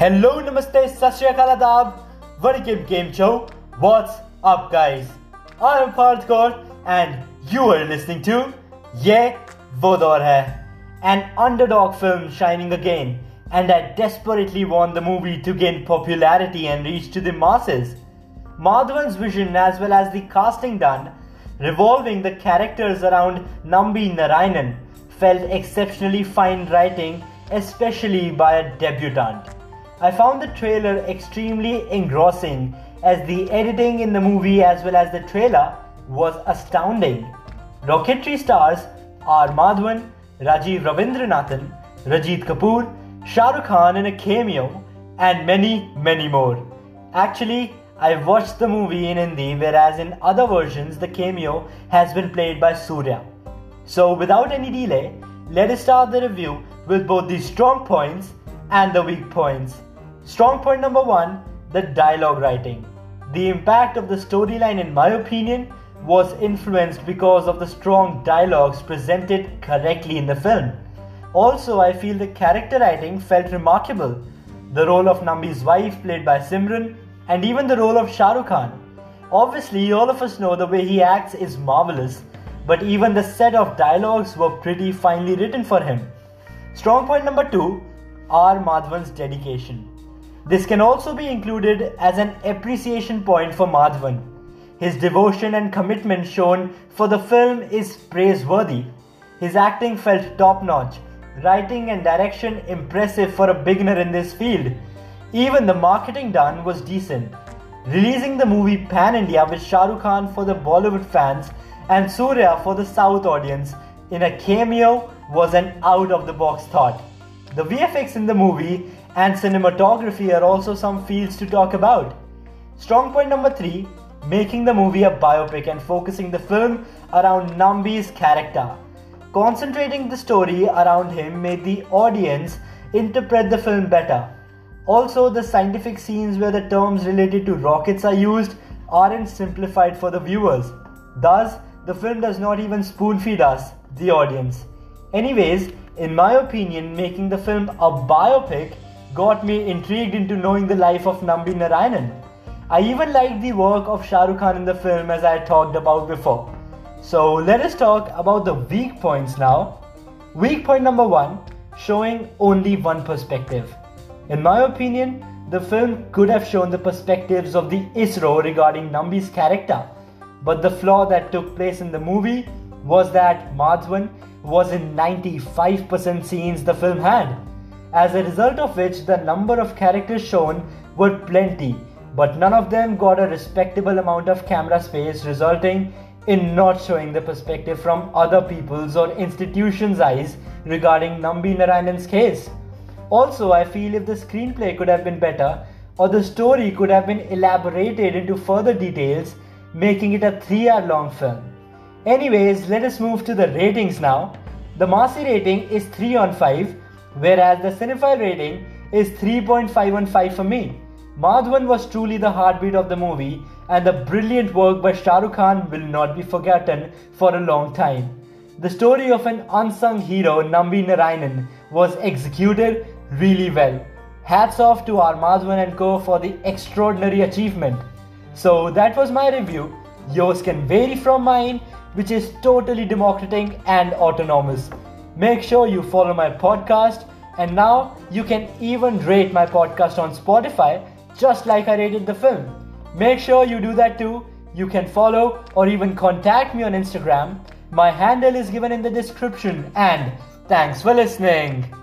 Hello, Namaste, Sat Shri Akal, Adab, Vargib Game Show. What's up, guys? I am Parth Kaur and you are listening to Ye Wo Daur Hai, an underdog film shining again and that desperately want the movie to gain popularity and reach to the masses. Madhavan's vision as well as the casting done revolving the characters around Nambi Narayanan felt exceptionally fine writing, especially by a debutant. I found the trailer extremely engrossing as the editing in the movie as well as the trailer was astounding. Rocketry stars R Madhavan, Rajiv Ravindranathan, Rajit Kapoor, Shah Rukh Khan in a cameo and many more. Actually, I watched the movie in Hindi, whereas in other versions the cameo has been played by Surya. So without any delay, let us start the review with both the strong points and the weak points. Strong point number 1, the dialogue writing. The impact of the storyline, in my opinion, was influenced because of the strong dialogues presented correctly in the film. Also, I feel the character writing felt remarkable. The role of Nambi's wife played by Simran and even the role of Shah Rukh Khan. Obviously, all of us know the way he acts is marvelous, but even the set of dialogues were pretty finely written for him. Strong point number 2, R Madhavan's dedication. This can also be included as an appreciation point for Madhavan. His devotion and commitment shown for the film is praiseworthy. His acting felt top-notch, writing and direction impressive for a beginner in this field. Even the marketing done was decent. Releasing the movie pan-India with Shah Rukh Khan for the Bollywood fans and Surya for the South audience in a cameo was an out-of-the-box thought. The VFX in the movie and cinematography are also some fields to talk about. Strong point number 3, making the movie a biopic and focusing the film around Nambi's character. Concentrating the story around him made the audience interpret the film better. Also, the scientific scenes where the terms related to rockets are used aren't simplified for the viewers. Thus, the film does not even spoon-feed us, the audience. Anyways, in my opinion, making the film a biopic got me intrigued into knowing the life of Nambi Narayanan. I even liked the work of Shah Rukh Khan in the film, as I talked about before. So, let us talk about the weak points now. Weak point number 1, showing only one perspective. In my opinion, the film could have shown the perspectives of the ISRO regarding Nambi's character. But the flaw that took place in the movie was that Madhavan was in 95% scenes the film had. As a result of which, the number of characters shown were plenty, but none of them got a respectable amount of camera space, resulting in not showing the perspective from other people's or institutions' eyes regarding Nambi Narayanan's case. Also, I feel if the screenplay could have been better or the story could have been elaborated into further details, making it a 3-hour long film. Anyways, let us move to the ratings now. The Masi rating is 3 on 5, whereas the Cinephile rating is 3.5 on 5 for me. Madhavan was truly the heartbeat of the movie and the brilliant work by Shah Rukh Khan will not be forgotten for a long time. The story of an unsung hero, Nambi Narayanan, was executed really well. Hats off to R Madhavan and co for the extraordinary achievement. So that was my review. Yours can vary from mine, which is totally democratic and autonomous. Make sure you follow my podcast, and now you can even rate my podcast on Spotify, just like I rated the film. Make sure you do that too. You can follow or even contact me on Instagram. My handle is given in the description, and thanks for listening.